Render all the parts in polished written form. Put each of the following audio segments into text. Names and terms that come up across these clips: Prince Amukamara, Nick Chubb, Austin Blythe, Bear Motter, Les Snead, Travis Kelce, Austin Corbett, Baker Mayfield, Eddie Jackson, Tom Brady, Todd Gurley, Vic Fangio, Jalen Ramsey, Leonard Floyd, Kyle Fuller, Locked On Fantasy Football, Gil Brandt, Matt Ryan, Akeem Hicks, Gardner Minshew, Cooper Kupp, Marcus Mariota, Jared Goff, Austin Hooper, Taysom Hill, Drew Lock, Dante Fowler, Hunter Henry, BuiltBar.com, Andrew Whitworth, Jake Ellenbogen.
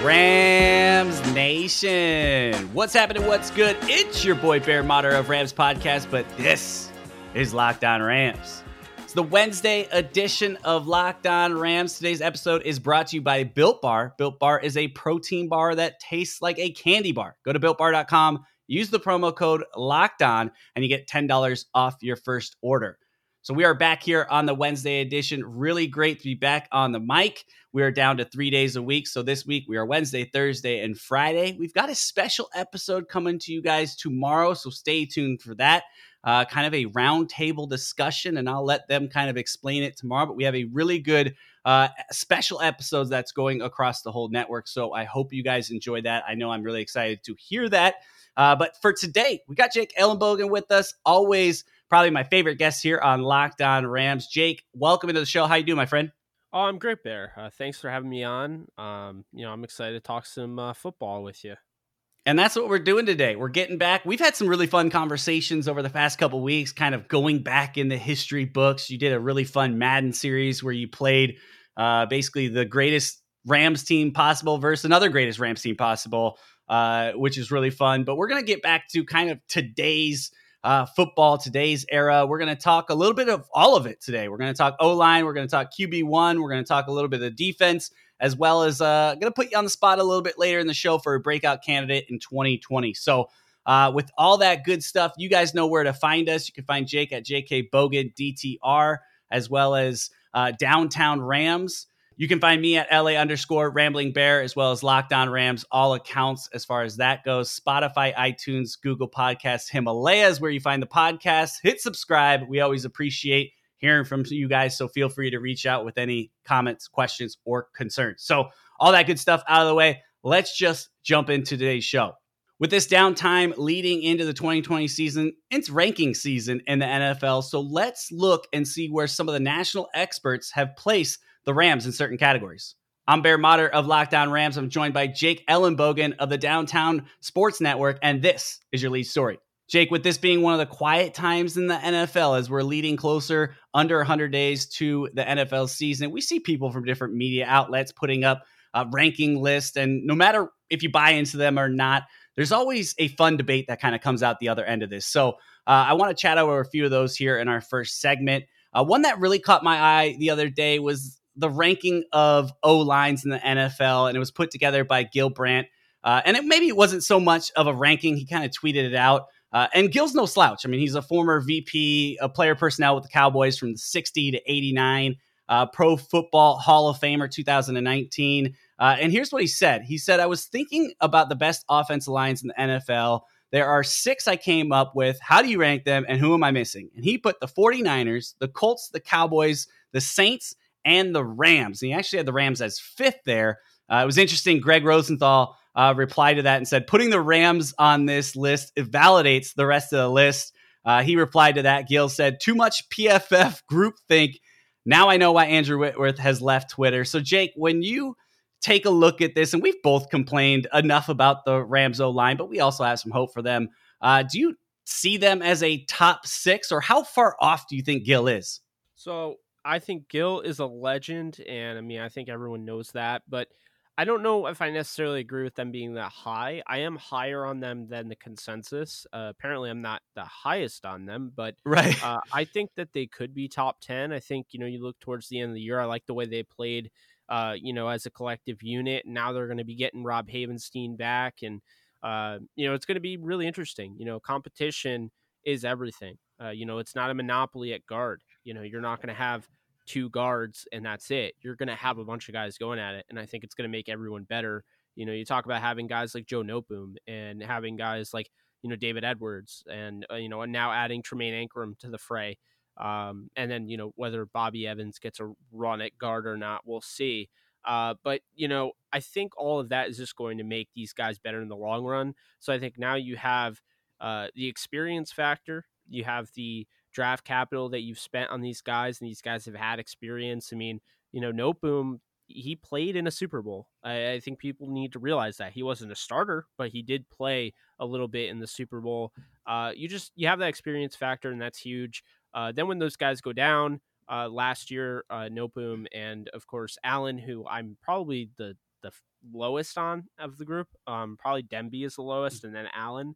Rams Nation. What's happening? What's good? It's your boy Bear Motter of Rams Podcast, but this is Locked On Rams. It's the Wednesday edition of Locked On Rams. Today's episode is brought to you by Built Bar. Built Bar is a protein bar that tastes like a candy bar. Go to BuiltBar.com, use the promo code Locked On, and you get $10 off your first order. So we are back here on the Wednesday edition. Really great to be back on the mic. We are down to 3 days a week. So this week we are Wednesday, Thursday, and Friday. We've got a special episode coming to you guys tomorrow. So stay tuned for that. Kind of a roundtable discussion, and I'll let them kind of explain it tomorrow. But we have a really good special episode that's going across the whole network. So I hope you guys enjoy that. I know I'm really excited to hear that. But for today, we got Jake Ellenbogen with us. Always probably my favorite guest here on Locked On Rams. Jake, welcome into the show. How you doing, my friend? Oh, I'm great, Bear. Thanks for having me on. I'm excited to talk some football with you. And that's what we're doing today. We're getting back. We've had some really fun conversations over the past couple of weeks, kind of going back in the history books. You did a really fun Madden series where you played basically the greatest Rams team possible versus another greatest Rams team possible, which is really fun. But we're going to get back to kind of today's football, today's era. We're going to talk a little bit of all of it today. We're going to talk O-line. We're going to talk QB1. We're going to talk a little bit of defense, as well as going to put you on the spot a little bit later in the show for a breakout candidate in 2020. So with all that good stuff, you guys know where to find us. You can find Jake at JK Bogan DTR, as well as Downtown Rams. You can find me at LA_Rambling Bear, as well as Locked On Rams, all accounts as far as that goes. Spotify, iTunes, Google Podcasts, Himalaya is where you find the podcast. Hit subscribe. We always appreciate hearing from you guys, so feel free to reach out with any comments, questions, or concerns. So all that good stuff out of the way, let's just jump into today's show. With this downtime leading into the 2020 season, it's ranking season in the NFL, so let's look and see where some of the national experts have placed the Rams in certain categories. I'm Bear Motter of Locked On Rams. I'm joined by Jake Ellenbogen of the Downtown Sports Network, and this is your lead story. Jake, with this being one of the quiet times in the NFL, as we're leading closer under 100 days to the NFL season, we see people from different media outlets putting up a ranking list, and no matter if you buy into them or not, there's always a fun debate that kind of comes out the other end of this. So I want to chat over a few of those here in our first segment. One that really caught my eye the other day was the ranking of O-lines in the NFL, and it was put together by Gil Brandt. And it wasn't so much of a ranking. He kind of tweeted it out. And Gil's no slouch. I mean, he's a former VP, a player personnel with the Cowboys from 60 to 89, Pro Football Hall of Famer 2019. And here's what he said. He said, "I was thinking about the best offensive lines in the NFL. There are six I came up with. How do you rank them, and who am I missing?" And he put the 49ers, the Colts, the Cowboys, the Saints, and the Rams. And he actually had the Rams as fifth there. It was interesting. Greg Rosenthal replied to that and said, "Putting the Rams on this list, it validates the rest of the list." He replied to that. Gil said, "Too much PFF groupthink. Now I know why Andrew Whitworth has left Twitter." So Jake, when you take a look at this, and we've both complained enough about the Rams O-line, but we also have some hope for them. Do you see them as a top six, or how far off do you think Gil is? So I think Gil is a legend, and I think everyone knows that, but I don't know if I necessarily agree with them being that high. I am higher on them than the consensus. Apparently I'm not the highest on them, but right. I think that they could be top 10. I think, you look towards the end of the year, I like the way they played, as a collective unit. Now they're going to be getting Rob Havenstein back, and, it's going to be really interesting. Competition is everything. It's not a monopoly at guard. You're not going to have two guards and that's it. You're going to have a bunch of guys going at it, and I think it's going to make everyone better. You talk about having guys like Joe Noteboom and having guys like David Edwards, and and now adding Tremaine Ancrum to the fray, and then whether Bobby Evans gets a run at guard or not, we'll see. But, you know, I think all of that is just going to make these guys better in the long run. So I think now you have the experience factor. You have the draft capital that you've spent on these guys, and these guys have had experience. I mean, you know, Noteboom, he played in a Super Bowl. I think people need to realize that he wasn't a starter, but he did play a little bit in the Super Bowl. You have that experience factor, and that's huge. Then when those guys go down last year, Noteboom and of course Allen, who I'm probably the lowest on of the group. Probably Demby is the lowest, and then Allen.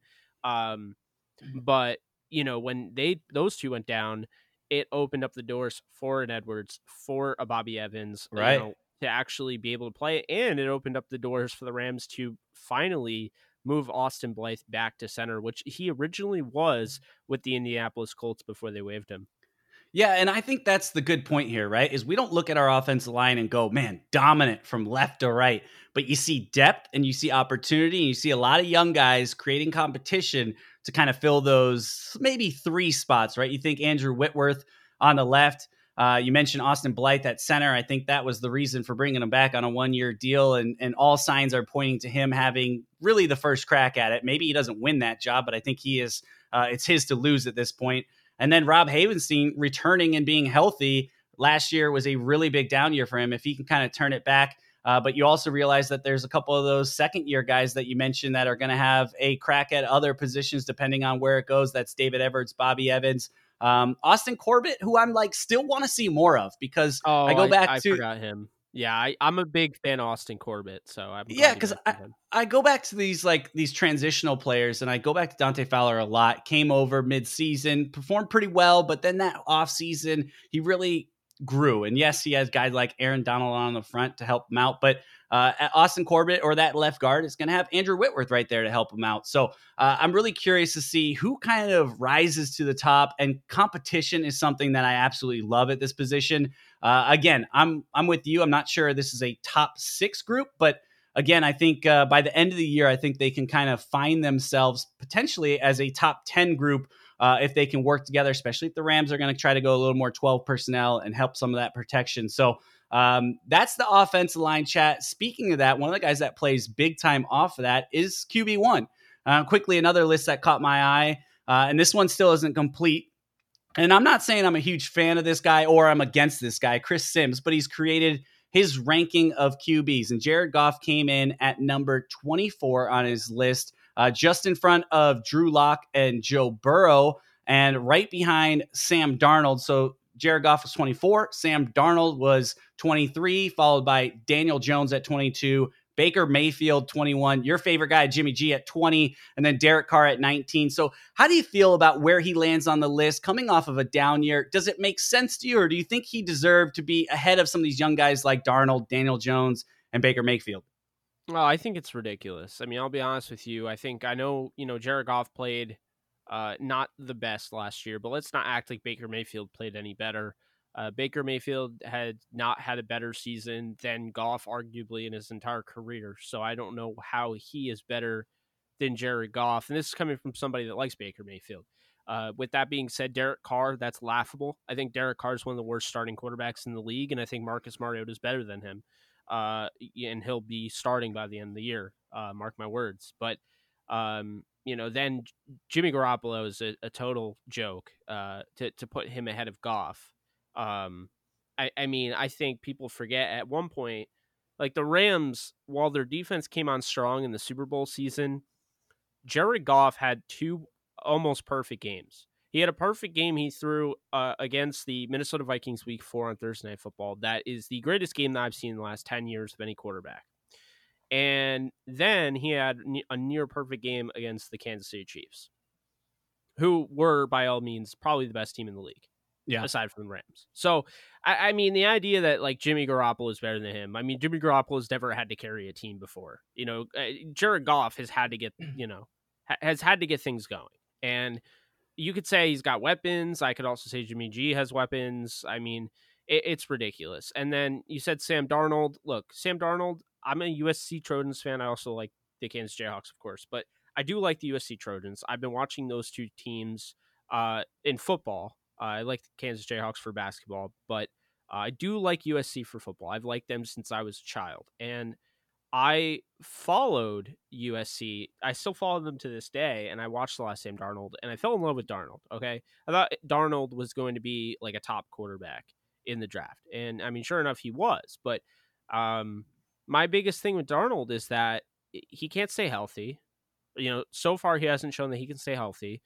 But you know, when those two went down, it opened up the doors for an Edwards, for a Bobby Evans, right, you know, to actually be able to play. And it opened up the doors for the Rams to finally move Austin Blythe back to center, which he originally was with the Indianapolis Colts before they waived him. Yeah, and I think that's the good point here, right? Is we don't look at our offensive line and go, man, dominant from left to right. But you see depth and you see opportunity and you see a lot of young guys creating competition to kind of fill those maybe three spots, right? You think Andrew Whitworth on the left. You mentioned Austin Blythe at center. I think that was the reason for bringing him back on a one-year deal. And all signs are pointing to him having really the first crack at it. Maybe he doesn't win that job, but I think he is. It's his to lose at this point. And then Rob Havenstein returning and being healthy last year was a really big down year for him. If he can kind of turn it back. But you also realize that there's a couple of those second year guys that you mentioned that are going to have a crack at other positions, depending on where it goes. That's David Edwards, Bobby Evans, Austin Corbett, who I'm like still want to see more of because I forgot him. Yeah, I'm a big fan of Austin Corbett, so I'm because I go back to these transitional players, and I go back to Dante Fowler a lot. Came over midseason, performed pretty well, but then that offseason, he really grew. And yes, he has guys like Aaron Donald on the front to help him out, but Austin Corbett or that left guard is going to have Andrew Whitworth right there to help him out. So I'm really curious to see who kind of rises to the top, and competition is something that I absolutely love at this position. Again, I'm with you. I'm not sure this is a top six group, but again, I think by the end of the year, I think they can kind of find themselves potentially as a top 10 group if they can work together, especially if the Rams are going to try to go a little more 12 personnel and help some of that protection. So that's the offensive line chat. Speaking of that, one of the guys that plays big time off of that is QB1. Quickly, another list that caught my eye, and this one still isn't complete. And I'm not saying I'm a huge fan of this guy or I'm against this guy, Chris Simms, but he's created his ranking of QBs. And Jared Goff came in at number 24 on his list, just in front of Drew Lock and Joe Burrow, and right behind Sam Darnold. So Jared Goff was 24. Sam Darnold was 23, followed by Daniel Jones at 22. Baker Mayfield, 21, your favorite guy, Jimmy G at 20, and then Derek Carr at 19. So how do you feel about where he lands on the list coming off of a down year? Does it make sense to you, or do you think he deserved to be ahead of some of these young guys like Darnold, Daniel Jones, and Baker Mayfield? Well, I think it's ridiculous. I mean, I'll be honest with you. I know Jared Goff played not the best last year, but let's not act like Baker Mayfield played any better. Baker Mayfield had not had a better season than Goff, arguably, in his entire career. So I don't know how he is better than Jared Goff. And this is coming from somebody that likes Baker Mayfield. With that being said, Derek Carr, that's laughable. I think Derek Carr is one of the worst starting quarterbacks in the league, and I think Marcus Mariota is better than him. And he'll be starting by the end of the year. Mark my words. But, then Jimmy Garoppolo is a total joke to put him ahead of Goff. I think people forget at one point, like the Rams, while their defense came on strong in the Super Bowl season, Jared Goff had two almost perfect games. He had a perfect game he threw against the Minnesota Vikings week 4 on Thursday Night Football. That is the greatest game that I've seen in the last 10 years of any quarterback. And then he had a near perfect game against the Kansas City Chiefs, who were, by all means, probably the best team in the league. Yeah. Aside from the Rams. So, I mean, the idea that like Jimmy Garoppolo is better than him. I mean, Jimmy Garoppolo's never had to carry a team before. You know, Jared Goff has had to get, has had to get things going. And you could say he's got weapons. I could also say Jimmy G has weapons. I mean, it's ridiculous. And then you said Sam Darnold. Look, Sam Darnold, I'm a USC Trojans fan. I also like the Kansas Jayhawks, of course, but I do like the USC Trojans. I've been watching those two teams in football. I like the Kansas Jayhawks for basketball, but I do like USC for football. I've liked them since I was a child, and I followed USC. I still follow them to this day, and I watched the last Sam Darnold, and I fell in love with Darnold, okay? I thought Darnold was going to be, like, a top quarterback in the draft, and, I mean, sure enough, he was, but my biggest thing with Darnold is that he can't stay healthy. You know, so far he hasn't shown that he can stay healthy.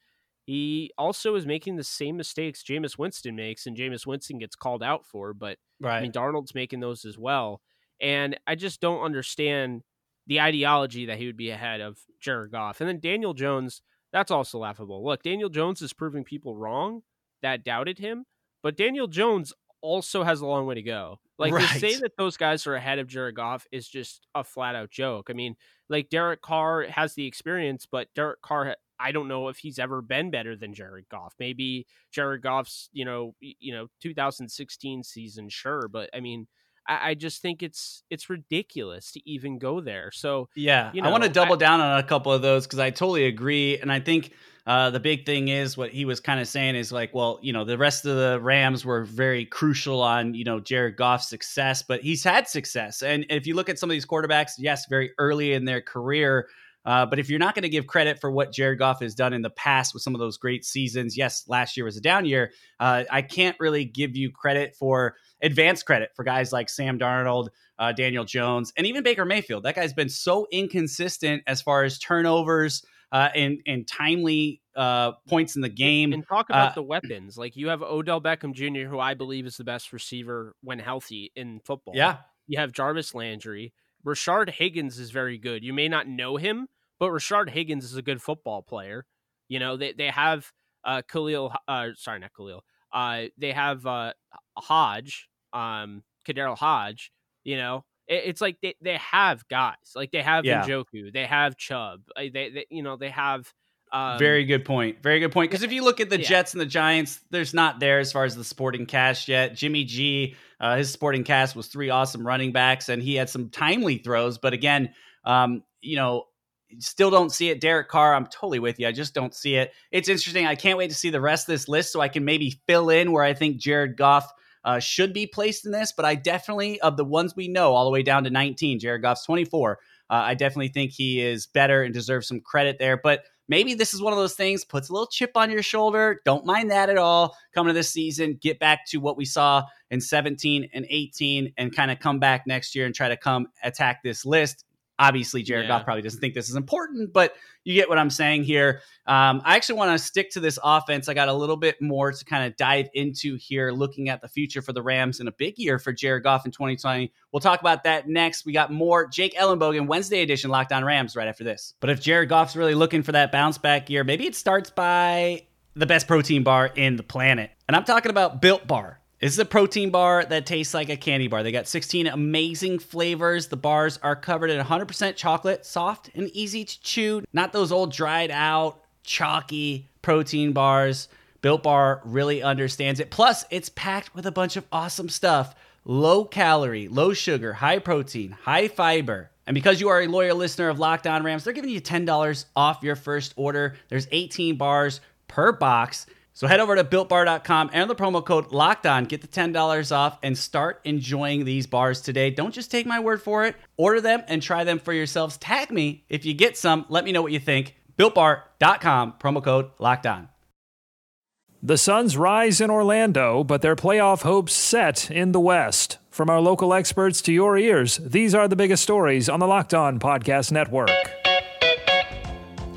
He also is making the same mistakes Jameis Winston makes, and Jameis Winston gets called out for, but, right. I mean, Darnold's making those as well. And I just don't understand the ideology that he would be ahead of Jared Goff. And then Daniel Jones, that's also laughable. Look, Daniel Jones is proving people wrong that doubted him, but Daniel Jones also has a long way to go. Like, right. To say that those guys are ahead of Jared Goff is just a flat out joke. I mean, like, Derek Carr has the experience, but Derek Carr, I don't know if he's ever been better than Jared Goff. Maybe Jared Goff's, 2016 season, sure. But I mean, I just think it's ridiculous to even go there. So yeah, I want to double down on a couple of those because I totally agree. And I think the big thing is what he was kind of saying is like, well, the rest of the Rams were very crucial on, Jared Goff's success, but he's had success. And if you look at some of these quarterbacks, yes, very early in their career. But if you're not going to give credit for what Jared Goff has done in the past with some of those great seasons, yes, last year was a down year. I can't really give you credit for advanced credit for guys like Sam Darnold, Daniel Jones, and even Baker Mayfield. That guy's been so inconsistent as far as turnovers and timely points in the game. And talk about the weapons. Like, you have Odell Beckham Jr., who I believe is the best receiver when healthy in football. Yeah, you have Jarvis Landry. Rashard Higgins is very good. You may not know him, but Rashard Higgins is a good football player. They have they have Hodge, Kadarius Hodge. It's like they have guys. Like, they have Njoku, they have Chubb. They have very good point. Very good point. Because if you look at the Jets and the Giants, there's not there as far as the supporting cast yet. Jimmy G, his supporting cast was three awesome running backs, and he had some timely throws. But again, still don't see it. Derek Carr, I'm totally with you. I just don't see it. It's interesting. I can't wait to see the rest of this list so I can maybe fill in where I think Jared Goff should be placed in this. But I definitely, of the ones we know all the way down to 19, Jared Goff's 24, I definitely think he is better and deserves some credit there. But maybe this is one of those things, puts a little chip on your shoulder. Don't mind that at all. Coming to this season, get back to what we saw in 17 and 18 and kind of come back next year and try to come attack this list. Obviously, Jared Goff probably doesn't think this is important, but you get what I'm saying here. I actually want to stick to this offense. I got a little bit more to kind of dive into here, looking at the future for the Rams and a big year for Jared Goff in 2020. We'll talk about that next. We got more Jake Ellenbogen Wednesday edition Locked On Rams right after this. But if Jared Goff's really looking for that bounce back year, maybe it starts by the best protein bar in the planet. And I'm talking about Built Bar. This is a protein bar that tastes like a candy bar. They got 16 amazing flavors. The bars are covered in 100% chocolate, soft and easy to chew. Not those old dried out, chalky protein bars. Built Bar really understands it. Plus, it's packed with a bunch of awesome stuff. Low calorie, low sugar, high protein, high fiber. And because you are a loyal listener of Locked On Rams, they're giving you $10 off your first order. There's 18 bars per box. So head over to BuiltBar.com and the promo code LOCKEDON. Get the $10 off and start enjoying these bars today. Don't just take my word for it. Order them and try them for yourselves. Tag me if you get some. Let me know what you think. BuiltBar.com, promo code LOCKEDON. The Suns rise in Orlando, but their playoff hopes set in the West. From our local experts to your ears, these are the biggest stories on the Locked On Podcast Network.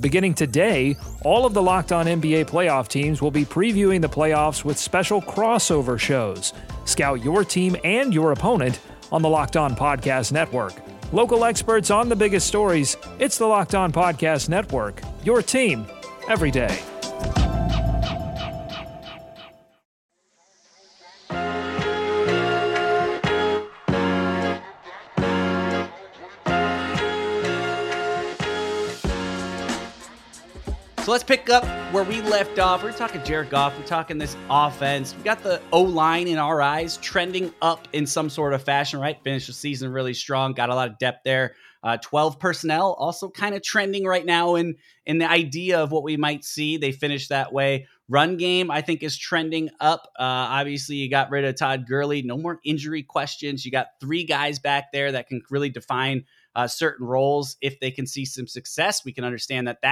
Beginning today, all of the Locked On NBA playoff teams will be previewing the playoffs with special crossover shows. Scout your team and your opponent on the Locked On Podcast Network. Local experts on the biggest stories, it's the Locked On Podcast Network, your team every day. So let's pick up where we left off. We're talking Jared Goff. We're talking this offense. We got the O-line in our eyes trending up in some sort of fashion, right? Finished the season really strong. Got a lot of depth there. 12 personnel also kind of trending right now in the idea of what we might see. They finished that way. Run game, I think, is trending up. Obviously, you got rid of Todd Gurley. No more injury questions. You got three guys back there that can really define certain roles. If they can see some success, we can understand that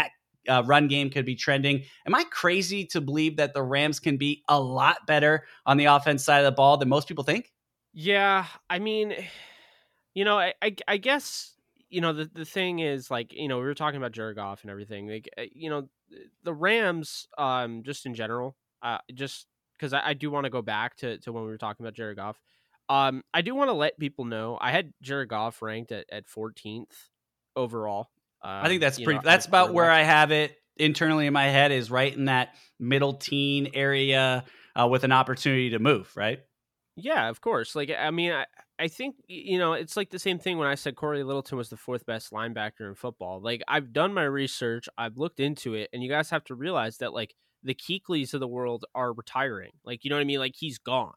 run game could be trending. Am I crazy to believe that the Rams can be a lot better on the offense side of the ball than most people think? Yeah. I mean, you know, I guess, you know, the thing is, like, you know, we were talking about Jared Goff and everything, like, you know, the Rams, just in general, just because I do want to go back to when we were talking about Jared Goff. I do want to let people know I had Jared Goff ranked at 14th overall. I think that's pretty. That's about where I have it internally in my head, is right in that middle teen area with an opportunity to move, right? Yeah, of course. Like, I mean, I think, you know, it's like the same thing when I said Corey Littleton was the fourth best linebacker in football. Like, I've done my research, I've looked into it, and you guys have to realize that, like, the Kuechly's of the world are retiring. Like, you know what I mean? Like, he's gone.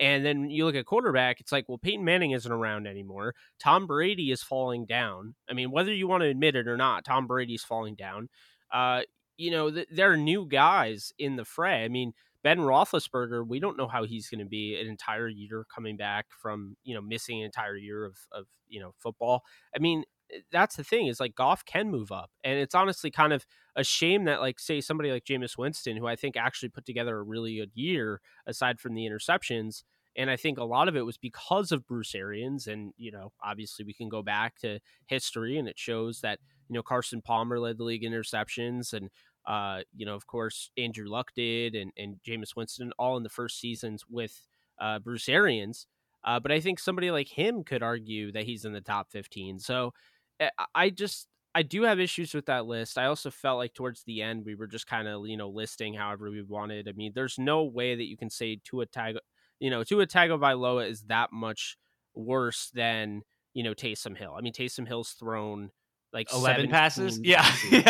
And then you look at quarterback, it's like, well, Peyton Manning isn't around anymore. Tom Brady is falling down. I mean, whether you want to admit it or not, Tom Brady's falling down. You know, there are new guys in the fray. I mean, Ben Roethlisberger, we don't know how he's going to be an entire year coming back from, you know, missing an entire year of you know, football. I mean, that's the thing, is like Goff can move up. And it's honestly kind of a shame that, like, say somebody like Jameis Winston, who I think actually put together a really good year aside from the interceptions. And I think a lot of it was because of Bruce Arians. And, you know, obviously we can go back to history and it shows that, you know, Carson Palmer led the league in interceptions, and, you know, of course, Andrew Luck did, and Jameis Winston, all in the first seasons with Bruce Arians. But I think somebody like him could argue that he's in the top 15. So, I do have issues with that list. I also felt like towards the end, we were just kind of, you know, listing however we wanted. I mean, there's no way that you can say Tua Tagovailoa is that much worse than, you know, Taysom Hill. I mean, Taysom Hill's thrown like 11 passes. Yeah. You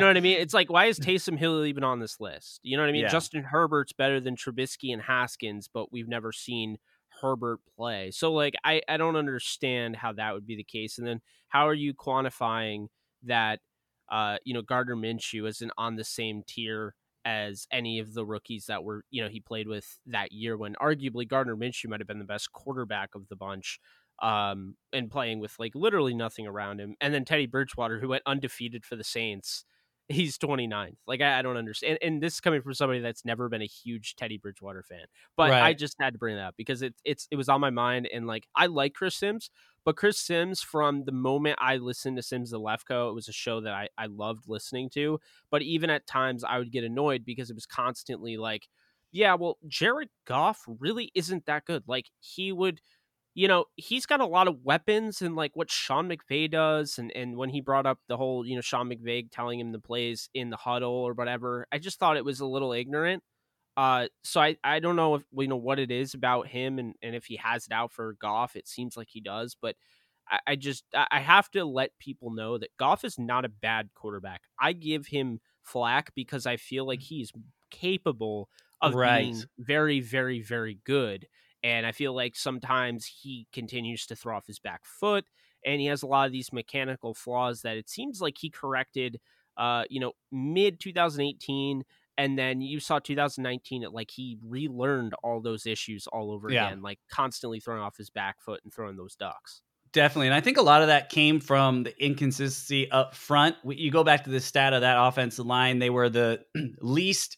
know what I mean? It's like, why is Taysom Hill even on this list? You know what I mean? Yeah. Justin Herbert's better than Trubisky and Haskins, but we've never seen Herbert play. So, like, I don't understand how that would be the case. And then how are you quantifying that, you know, Gardner Minshew isn't on the same tier as any of the rookies that were, you know, he played with that year, when arguably Gardner Minshew might have been the best quarterback of the bunch, and playing with, like, literally nothing around him. And then Teddy Bridgewater, who went undefeated for the Saints, he's 29th. Like, I don't understand. And this is coming from somebody that's never been a huge Teddy Bridgewater fan. But right. I just had to bring that up because it was on my mind. And, like, I like Chris Simms, but Chris Simms, from the moment I listened to Simms the Lefko, it was a show that I loved listening to. But even at times I would get annoyed because it was constantly like, yeah, well, Jared Goff really isn't that good. Like, he would... You know, he's got a lot of weapons, and like what Sean McVay does. And when he brought up the whole, you know, Sean McVay telling him the plays in the huddle or whatever, I just thought it was a little ignorant. So I don't know if we know what it is about him and if he has it out for Goff. It seems like he does, but I have to let people know that Goff is not a bad quarterback. I give him flack because I feel like he's capable of being very, very, very good. And I feel like sometimes he continues to throw off his back foot, and he has a lot of these mechanical flaws that it seems like he corrected, you know, mid 2018. And then you saw 2019, like he relearned all those issues all over again, like constantly throwing off his back foot and throwing those ducks. Definitely. And I think a lot of that came from the inconsistency up front. You go back to the stat of that offensive line. They were the least,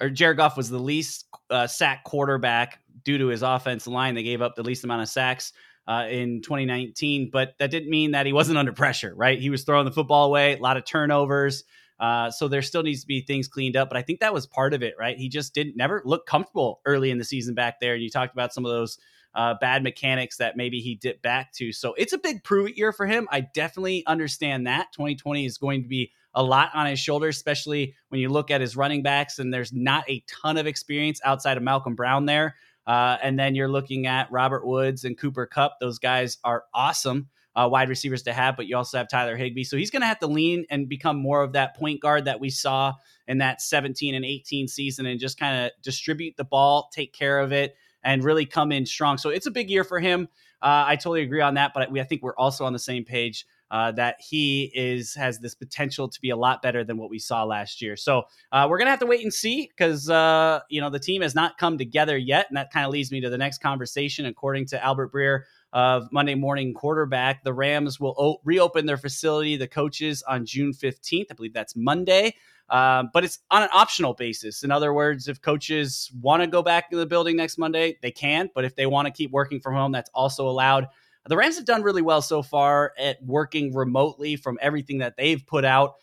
or Jared Goff was the least sack quarterback due to his offensive line. They gave up the least amount of sacks in 2019, but that didn't mean that he wasn't under pressure, right? He was throwing the football away, a lot of turnovers. So there still needs to be things cleaned up, but I think that was part of it, right? He just never looked comfortable early in the season back there. And you talked about some of those bad mechanics that maybe he dipped back to. So it's a big prove it year for him. I definitely understand that 2020 is going to be a lot on his shoulders, especially when you look at his running backs, and there's not a ton of experience outside of Malcolm Brown there. And then you're looking at Robert Woods and Cooper Kupp. Those guys are awesome. wide receivers to have, but you also have Tyler Higbee. So he's going to have to lean and become more of that point guard that we saw in that 17 and 18 season and just kind of distribute the ball, take care of it, and really come in strong. So it's a big year for him. I totally agree on that, but I think we're also on the same page that he has this potential to be a lot better than what we saw last year. So we're going to have to wait and see because, the team has not come together yet. And that kind of leads me to the next conversation. According to Albert Breer of Monday Morning Quarterback, the Rams will reopen their facility, the coaches, on June 15th. I believe that's Monday. But it's on an optional basis. In other words, if coaches want to go back to the building next Monday, they can. But if they want to keep working from home, that's also allowed. The Rams have done really well so far at working remotely from everything that they've put out.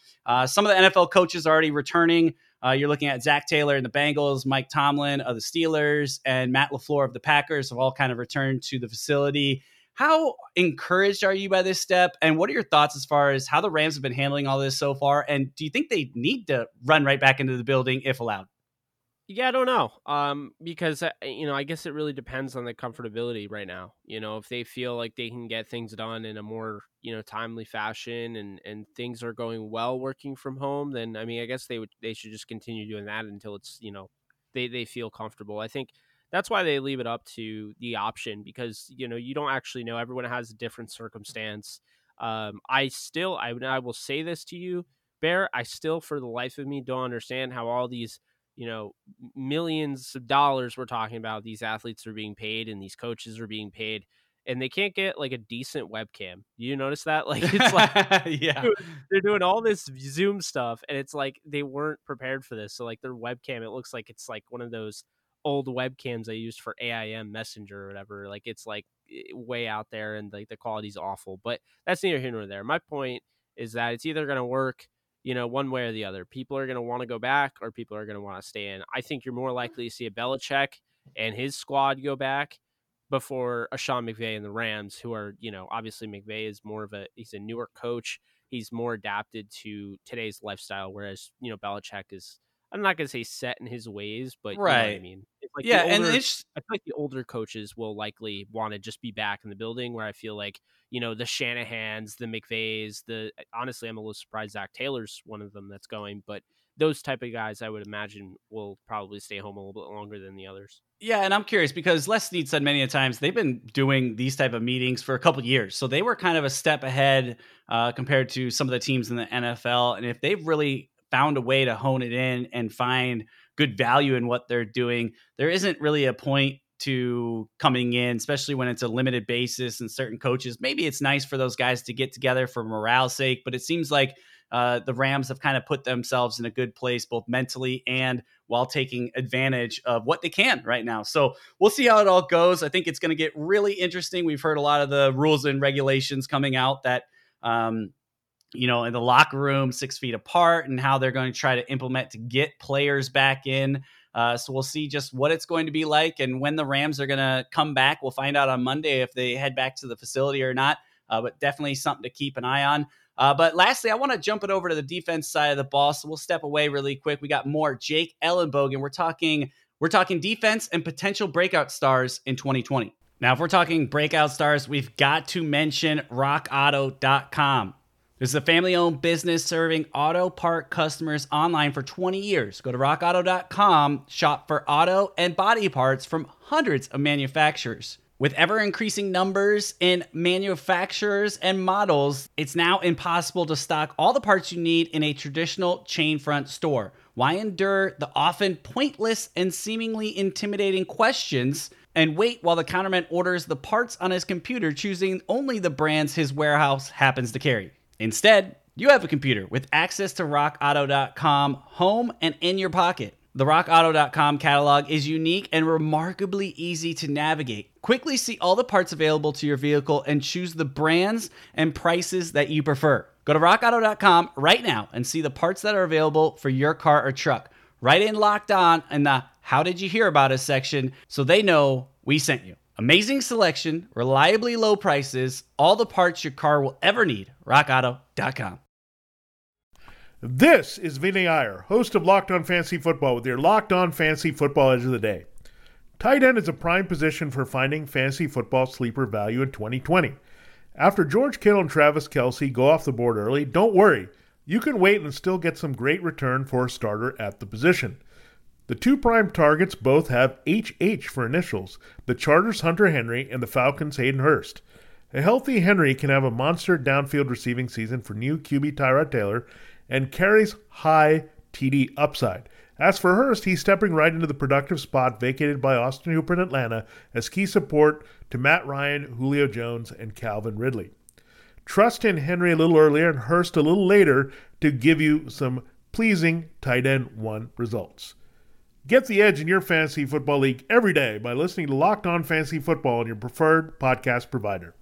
Some of the NFL coaches are already returning. You're looking at Zach Taylor and the Bengals, Mike Tomlin of the Steelers, and Matt LaFleur of the Packers have all kind of returned to the facility. How encouraged are you by this step? And what are your thoughts as far as how the Rams have been handling all this so far? And do you think they need to run right back into the building if allowed? Yeah, I don't know. Because, I guess it really depends on the comfortability right now. You know, if they feel like they can get things done in a more, timely fashion and things are going well working from home, then, I guess they should just continue doing that until it's, they feel comfortable. I think that's why they leave it up to the option because, you don't actually know. Everyone has a different circumstance. I will say this to you, Bear, I still, for the life of me, don't understand how all these millions of dollars we're talking about, these athletes are being paid and these coaches are being paid and they can't get like a decent webcam. You notice that? Like, it's like, yeah, they're doing all this Zoom stuff and it's like, they weren't prepared for this. So like their webcam, it looks like it's like one of those old webcams I used for AIM Messenger or whatever. Like it's like way out there and like the quality's awful, but that's neither here nor there. My point is that it's either going to work one way or the other. People are going to want to go back or people are going to want to stay in. I think you're more likely to see a Belichick and his squad go back before a Sean McVay and the Rams, who are, obviously McVay is more of he's a newer coach. He's more adapted to today's lifestyle. Whereas, Belichick is, I'm not going to say set in his ways, but right. You know what I mean? Like yeah. I feel like the older coaches will likely want to just be back in the building where I feel like, the Shanahans, the McVays, honestly, I'm a little surprised Zach Taylor's one of them that's going, but those type of guys I would imagine will probably stay home a little bit longer than the others. Yeah. And I'm curious because Les Snead said many a times they've been doing these type of meetings for a couple of years. So they were kind of a step ahead compared to some of the teams in the NFL. And if they've really found a way to hone it in and find good value in what they're doing, there isn't really a point to coming in, especially when it's a limited basis and certain coaches. Maybe it's nice for those guys to get together for morale's sake, but it seems like the Rams have kind of put themselves in a good place, both mentally and while taking advantage of what they can right now. So we'll see how it all goes. I think it's going to get really interesting. We've heard a lot of the rules and regulations coming out that, in the locker room, 6 feet apart, and how they're going to try to implement to get players back in. So we'll see just what it's going to be like and when the Rams are going to come back. We'll find out on Monday if they head back to the facility or not, but definitely something to keep an eye on. But lastly, I want to jump it over to the defense side of the ball. So we'll step away really quick. We got more Jake Ellenbogen. We're talking defense and potential breakout stars in 2020. Now, if we're talking breakout stars, we've got to mention RockAuto.com. This is a family-owned business serving auto part customers online for 20 years. Go to rockauto.com, shop for auto and body parts from hundreds of manufacturers. With ever-increasing numbers in manufacturers and models, it's now impossible to stock all the parts you need in a traditional chain front store. Why endure the often pointless and seemingly intimidating questions and wait while the counterman orders the parts on his computer, choosing only the brands his warehouse happens to carry? Instead, you have a computer with access to rockauto.com home and in your pocket. The rockauto.com catalog is unique and remarkably easy to navigate. Quickly see all the parts available to your vehicle and choose the brands and prices that you prefer. Go to rockauto.com right now and see the parts that are available for your car or truck. Right in Locked On in the How Did You Hear About Us section so they know we sent you. Amazing selection, reliably low prices, all the parts your car will ever need. RockAuto.com. This is Vinny Iyer, host of Locked On Fantasy Football with your Locked On Fantasy Football Edge of the Day. Tight end is a prime position for finding fantasy football sleeper value in 2020. After George Kittle and Travis Kelce go off the board early, don't worry. You can wait and still get some great return for a starter at the position. The two prime targets both have HH for initials, the Chargers' Hunter Henry and the Falcons' Hayden Hurst. A healthy Henry can have a monster downfield receiving season for new QB Tyrod Taylor and carries high TD upside. As for Hurst, he's stepping right into the productive spot vacated by Austin Hooper in Atlanta as key support to Matt Ryan, Julio Jones, and Calvin Ridley. Trust in Henry a little earlier and Hurst a little later to give you some pleasing tight end one results. Get the edge in your fantasy football league every day by listening to Locked On Fantasy Football on your preferred podcast provider.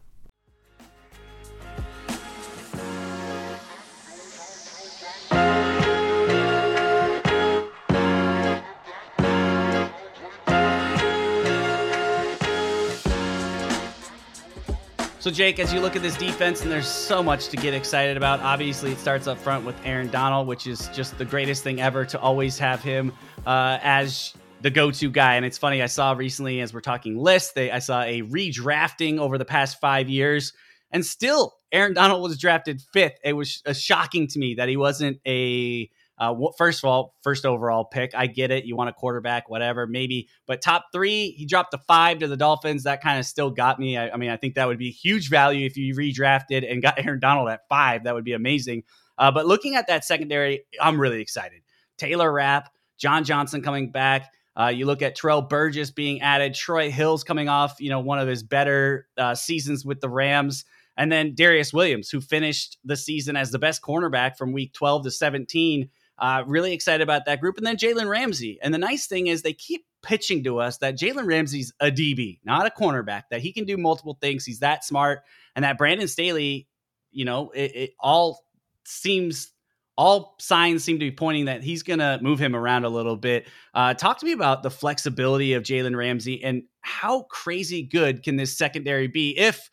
So, Jake, as you look at this defense, and there's so much to get excited about, obviously it starts up front with Aaron Donald, which is just the greatest thing ever to always have him as the go-to guy. And it's funny, I saw recently, as we're talking lists, I saw a redrafting over the past 5 years, and still Aaron Donald was drafted fifth. It was shocking to me that he wasn't first overall pick. I get it. You want a quarterback, whatever, maybe. But top three, he dropped to 5 to the Dolphins. That kind of still got me. I mean, I think that would be huge value if you redrafted and got Aaron Donald at 5. That would be amazing. But looking at that secondary, I'm really excited. Taylor Rapp, John Johnson coming back. You look at Terrell Burgess being added. Troy Hill's coming off, one of his better seasons with the Rams. And then Darius Williams, who finished the season as the best cornerback from week 12 to 17. Really excited about that group. And then Jalen Ramsey. And the nice thing is they keep pitching to us that Jalen Ramsey's a DB, not a cornerback, that he can do multiple things. He's that smart. And that Brandon Staley, all signs seem to be pointing that he's going to move him around a little bit. Talk to me about the flexibility of Jalen Ramsey and how crazy good can this secondary be if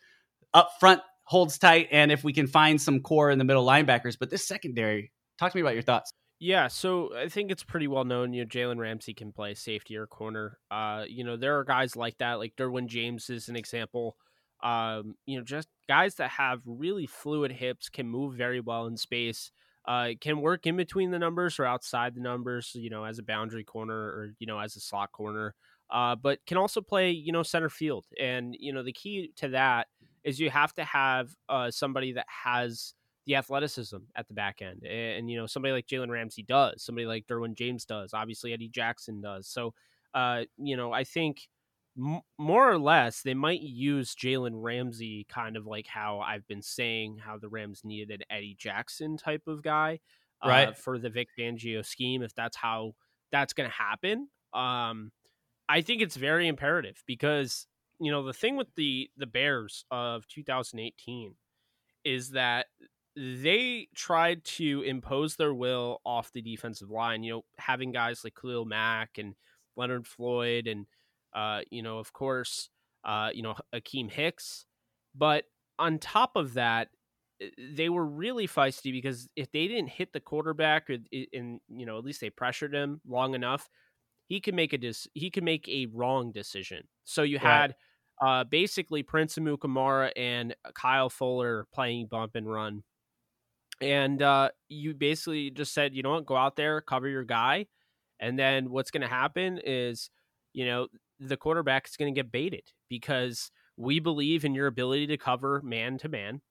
up front holds tight and if we can find some core in the middle linebackers. But this secondary, talk to me about your thoughts. Yeah, so I think it's pretty well known, Jalen Ramsey can play safety or corner. There are guys like that, like Derwin James is an example. Just guys that have really fluid hips, can move very well in space, can work in between the numbers or outside the numbers, as a boundary corner or, as a slot corner, but can also play, center field. And, the key to that is you have to have somebody that has the athleticism at the back end. And somebody like Jalen Ramsey does, somebody like Derwin James does, obviously Eddie Jackson does. So, I think more or less they might use Jalen Ramsey kind of like how I've been saying how the Rams needed an Eddie Jackson type of guy for the Vic Fangio scheme, if that's how that's going to happen. I think it's very imperative because, the thing with the Bears of 2018 is that they tried to impose their will off the defensive line, having guys like Khalil Mack and Leonard Floyd and, of course, Akeem Hicks. But on top of that, they were really feisty because if they didn't hit the quarterback and at least they pressured him long enough, he could make a wrong decision. So you had basically Prince Amukamara and Kyle Fuller playing bump and run. And you basically just said, go out there, cover your guy. And then what's going to happen is, the quarterback is going to get baited because we believe in your ability to cover man to man.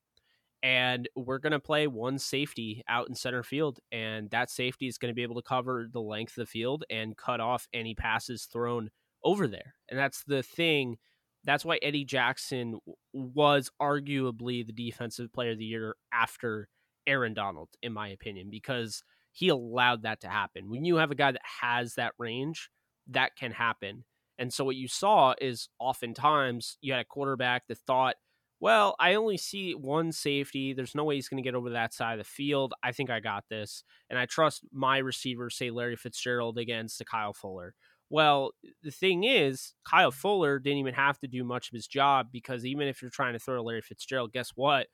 And we're going to play one safety out in center field. And that safety is going to be able to cover the length of the field and cut off any passes thrown over there. And that's the thing. That's why Eddie Jackson was arguably the defensive player of the year after Aaron Donald, in my opinion, because he allowed that to happen. When you have a guy that has that range, that can happen. And so what you saw is oftentimes you had a quarterback that thought, well, I only see one safety. There's no way he's going to get over that side of the field. I think I got this. And I trust my receiver, say Larry Fitzgerald against the Kyle Fuller. Well, the thing is, Kyle Fuller didn't even have to do much of his job because even if you're trying to throw Larry Fitzgerald, guess what?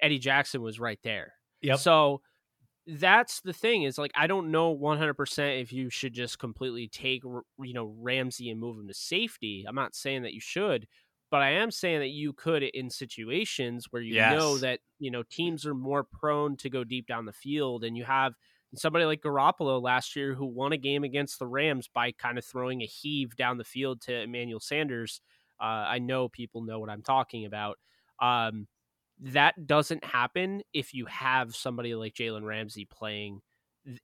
Eddie Jackson was right there. Yep. So that's the thing is I don't know 100% if you should just completely take, Ramsey and move him to safety. I'm not saying that you should, But I am saying that you could, in situations where you know that, you know, teams are more prone to go deep down the field, and you have somebody like Garoppolo last year who won a game against the Rams by kind of throwing a heave down the field to Emmanuel Sanders. I know people know what I'm talking about. That doesn't happen if you have somebody like Jalen Ramsey playing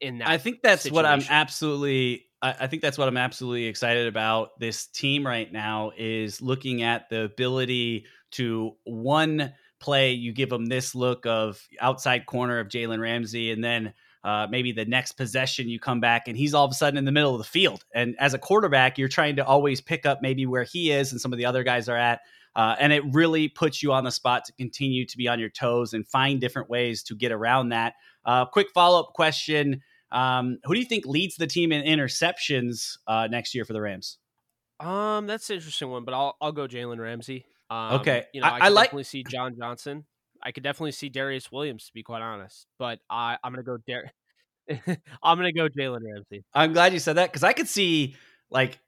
in that. I think that's situation. I think that's what I'm absolutely excited about. This team right now is looking at the ability to one play. You give them this look of outside corner of Jalen Ramsey, and then maybe the next possession you come back and he's all of a sudden in the middle of the field. And as a quarterback, you're trying to always pick up maybe where he is and some of the other guys are at. And it really puts you on the spot to continue to be on your toes and find different ways to get around that. Quick follow-up question. Who do you think leads the team in interceptions next year for the Rams? That's an interesting one, but I'll go Jalen Ramsey. Okay. You know, I could definitely see John Johnson. I could definitely see Darius Williams, to be quite honest, but I'm going to go Jalen Ramsey. I'm glad you said that, because I could see like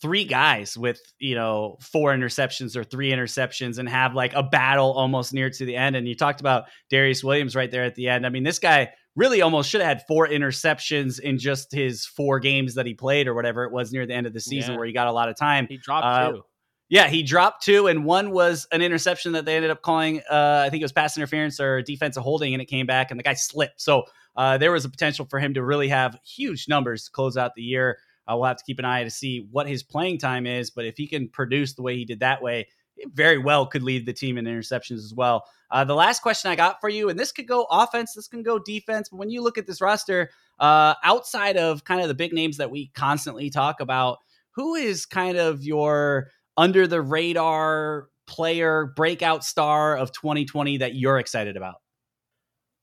three guys with, you know, three interceptions and have like a battle almost near to the end. And you talked about Darius Williams right there at the end. I mean, this guy really almost should have had 4 interceptions in just his 4 games that he played or whatever it was near the end of the season where he got a lot of time. He dropped 2. Yeah, he dropped 2, and one was an interception that they ended up calling, I think it was pass interference or defensive holding, and it came back, and the guy slipped. So there was a potential for him to really have huge numbers to close out the year. We'll have to keep an eye to see what his playing time is, but if he can produce the way he did that way, it very well could lead the team in interceptions as well. The last question I got for you, and this could go offense, this can go defense, but when you look at this roster, outside of kind of the big names that we constantly talk about, who is kind of your under the radar player, breakout star of 2020 that you're excited about?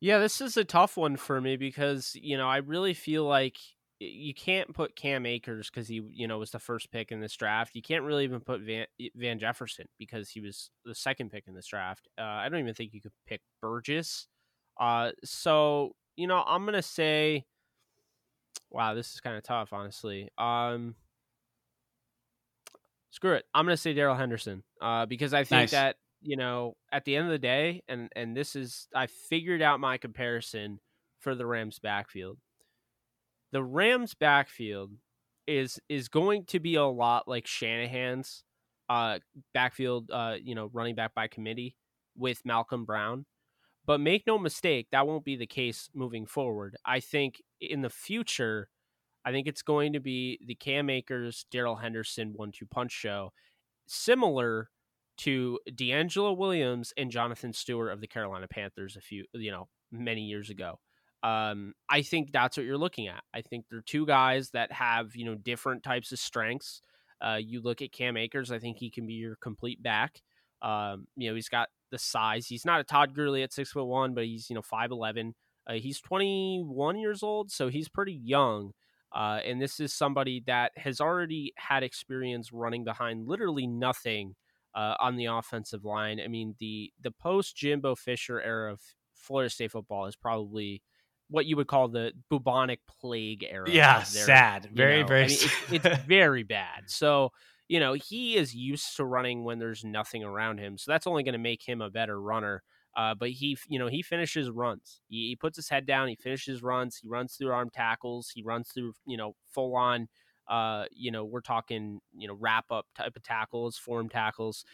Yeah, this is a tough one for me because, you know, I really feel like you can't put Cam Akers because he, you know, was the first pick in this draft. You can't really even put Van Jefferson because he was the second pick in this draft. I don't even think you could pick Burgess. So, you know, I'm going to say, wow, this is kind of tough, honestly. Screw it. I'm going to say Darrell Henderson because I think that, you know, at the end of the day, and this is, I figured out my comparison for the Rams backfield. The Rams backfield is going to be a lot like Shanahan's backfield, you know, running back by committee with Malcolm Brown. But make no mistake, that won't be the case moving forward. I think in the future, I think it's going to be the Cam Akers, Darryl Henderson 1-2 punch show, similar to D'Angelo Williams and Jonathan Stewart of the Carolina Panthers many years ago. I think that's what you're looking at. I think they're two guys that have, you know, different types of strengths. You look at Cam Akers, I think he can be your complete back. You know, he's got the size. He's not a Todd Gurley at 6'1", but he's, you know, 5'11". He's 21 years old, so he's pretty young. And this is somebody that has already had experience running behind literally nothing on the offensive line. I mean, the post Jimbo Fisher era of Florida State football is probably what you would call the bubonic plague era. Yeah, sad. Very, very sad. I mean, it's very bad. So, you know, he is used to running when there's nothing around him. So that's only going to make him a better runner. But he finishes runs. He puts his head down. He finishes runs. He runs through arm tackles. He runs through, you know, full on, you know, we're talking, you know, wrap up type of tackles, form tackles,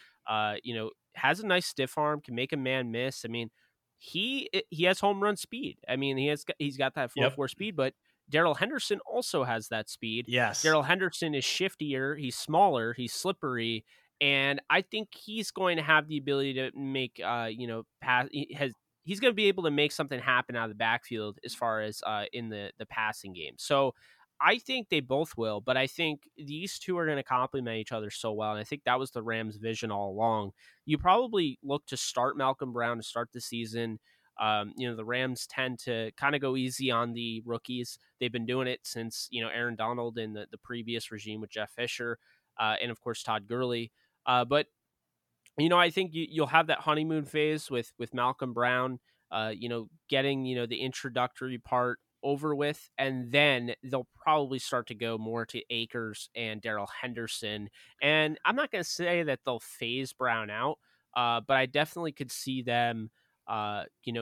you know, has a nice stiff arm, can make a man miss. I mean, he has home run speed. I mean, he's got that 4.4 speed, but Darrell Henderson also has that speed. Yes. Darrell Henderson is shiftier. He's smaller. He's slippery. And I think he's going to have the ability to make, you know, pass. He's going to be able to make something happen out of the backfield as far as in the passing game. So I think they both will, but I think these two are going to complement each other so well. And I think that was the Rams' vision all along. You probably look to start Malcolm Brown to start the season. You know, the Rams tend to kind of go easy on the rookies. They've been doing it since, you know, Aaron Donald in the previous regime with Jeff Fisher and, of course, Todd Gurley. But, you know, I think you'll have that honeymoon phase with Malcolm Brown, you know, getting, you know, the introductory part over with, and then they'll probably start to go more to Akers and Darrell Henderson. And I'm not going to say that they'll phase Brown out, but I definitely could see them,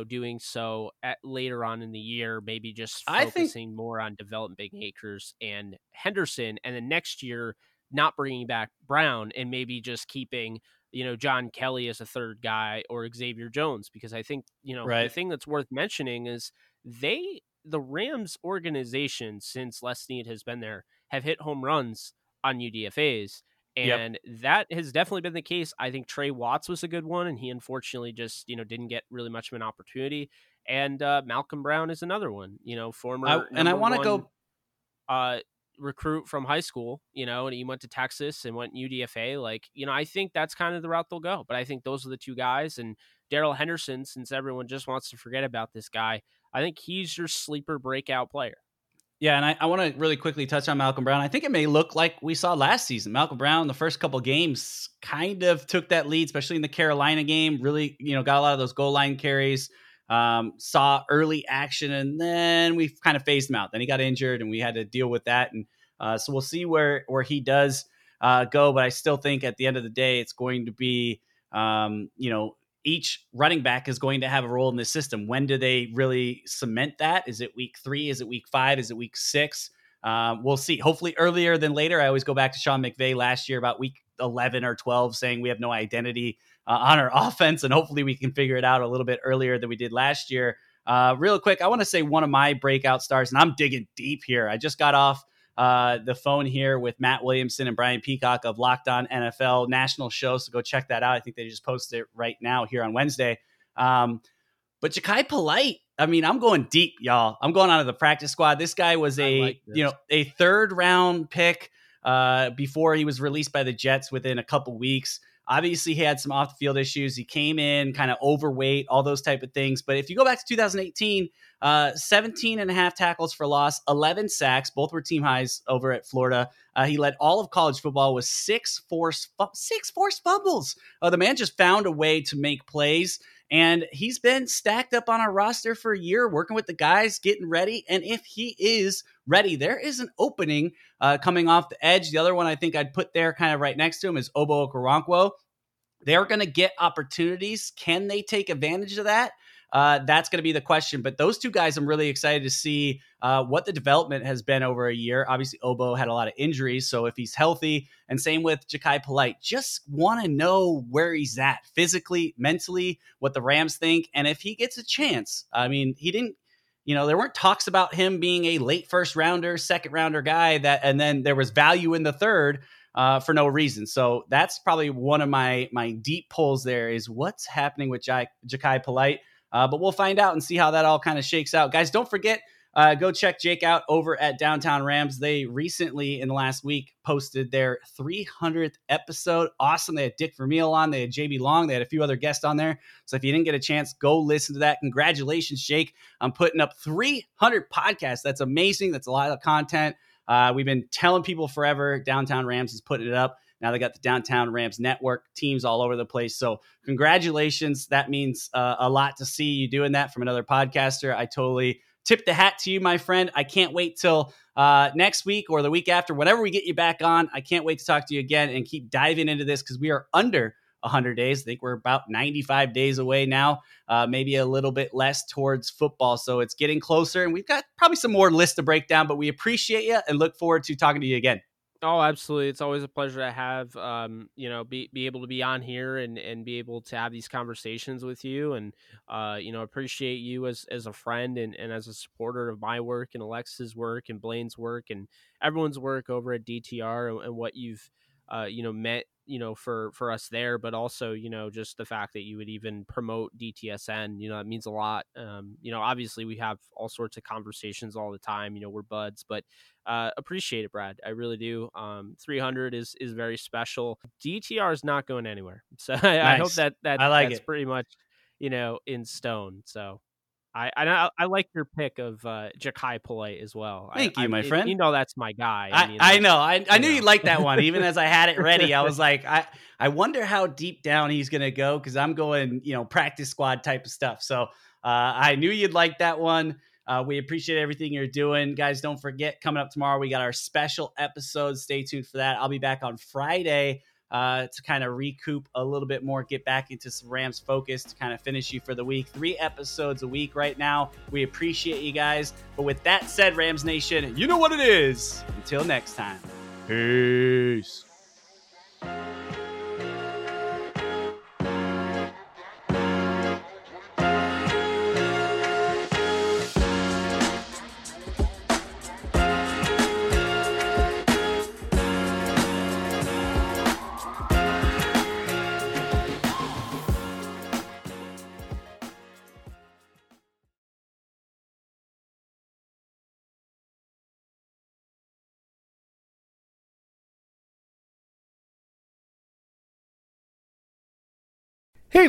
doing so later on in the year, maybe just focusing more on developing Akers and Henderson, and then next year not bringing back Brown and maybe just keeping, John Kelly as a third guy or Xavier Jones, because I think, the thing that's worth mentioning is the Rams organization, since Les Snead has been there, have hit home runs on UDFAs. And that has definitely been the case. I think Trey Watts was a good one, and he unfortunately just, didn't get really much of an opportunity. And Malcolm Brown is another one, former. I want to go recruit from high school, and he went to Texas and went UDFA. I think that's kind of the route they'll go. But I think those are the two guys. And Darrell Henderson, since everyone just wants to forget about this guy, I think he's your sleeper breakout player. Yeah, and I want to really quickly touch on Malcolm Brown. I think it may look like we saw last season. Malcolm Brown, the first couple games, kind of took that lead, especially in the Carolina game. Really, got a lot of those goal line carries, saw early action, and then we kind of phased him out. Then he got injured, and we had to deal with that. And so we'll see where he does go. But I still think at the end of the day, it's going to be, each running back is going to have a role in this system. When do they really cement that? Is it week 3? Is it week 5? Is it week 6? We'll see. Hopefully earlier than later. I always go back to Sean McVay last year about week 11 or 12 saying we have no identity on our offense, and hopefully we can figure it out a little bit earlier than we did last year. Real quick, I want to say one of my breakout stars, and I'm digging deep here. I just got off the phone here with Matt Williamson and Brian Peacock of Locked On NFL national show. So go check that out. I think they just posted it right now here on Wednesday. But Ja'Kai Polite, I'm going deep, y'all. I'm going onto the practice squad. This guy was a third-round pick before he was released by the Jets within a couple weeks. Obviously, he had some off-the-field issues. He came in kind of overweight, all those type of things. But if you go back to 2018, 17.5 tackles for loss, 11 sacks. Both were team highs over at Florida. He led all of college football with six forced fumbles. The man just found a way to make plays. And he's been stacked up on our roster for a year, working with the guys, getting ready. And if he is ready, there is an opening coming off the edge. The other one I think I'd put there kind of right next to him is Obo Okoronkwo. They're going to get opportunities. Can they take advantage of that? That's going to be the question. But those two guys, I'm really excited to see what the development has been over a year. Obviously, Obo had a lot of injuries, so if he's healthy, and same with Ja'Kai Polite, just want to know where he's at physically, mentally, what the Rams think, and if he gets a chance. He didn't, there weren't talks about him being a late first rounder, second rounder guy, and then there was value in the third. For no reason. So that's probably one of my deep pulls there is what's happening with Ja'Kai Polite. But we'll find out and see how that all kind of shakes out. Guys, don't forget, go check Jake out over at Downtown Rams. They recently, in the last week, posted their 300th episode. Awesome. They had Dick Vermeil on. They had JB Long. They had a few other guests on there. So if you didn't get a chance, go listen to that. Congratulations, Jake. I'm putting up 300 podcasts. That's amazing. That's a lot of content. We've been telling people forever. Downtown Rams is putting it up. Now they got the Downtown Rams network teams all over the place. So congratulations. That means a lot to see you doing that from another podcaster. I totally tip the hat to you, my friend. I can't wait till next week or the week after, whenever we get you back on. I can't wait to talk to you again and keep diving into this because we are under 100 days. I think we're about 95 days away now, maybe a little bit less towards football. So it's getting closer, and we've got probably some more lists to break down, but we appreciate you and look forward to talking to you again. Oh, absolutely. It's always a pleasure to have, be able to be on here and be able to have these conversations with you and, appreciate you as a friend and as a supporter of my work and Alexa's work and Blaine's work and everyone's work over at DTR and what you've, meant, for us there, but also, just the fact that you would even promote DTSN, it means a lot. Obviously we have all sorts of conversations all the time, we're buds, but, appreciate it, Brad. I really do. 300 is very special. DTR is not going anywhere. So I hope that I like that's it. Pretty much, in stone. So I like your pick of Ja'Kai Polite as well. Thank you, my friend. That's my guy. I know. I knew you liked that one. Even as I had it ready, I was like, I wonder how deep down he's going to go because I'm going, practice squad type of stuff. So I knew you'd like that one. We appreciate everything you're doing. Guys, don't forget, coming up tomorrow, we got our special episode. Stay tuned for that. I'll be back on Friday to kind of recoup a little bit more, get back into some Rams focus to kind of finish you for the week. 3 episodes a week right now. We appreciate you guys. But with that said, Rams Nation, you know what it is. Until next time. Peace. Hey,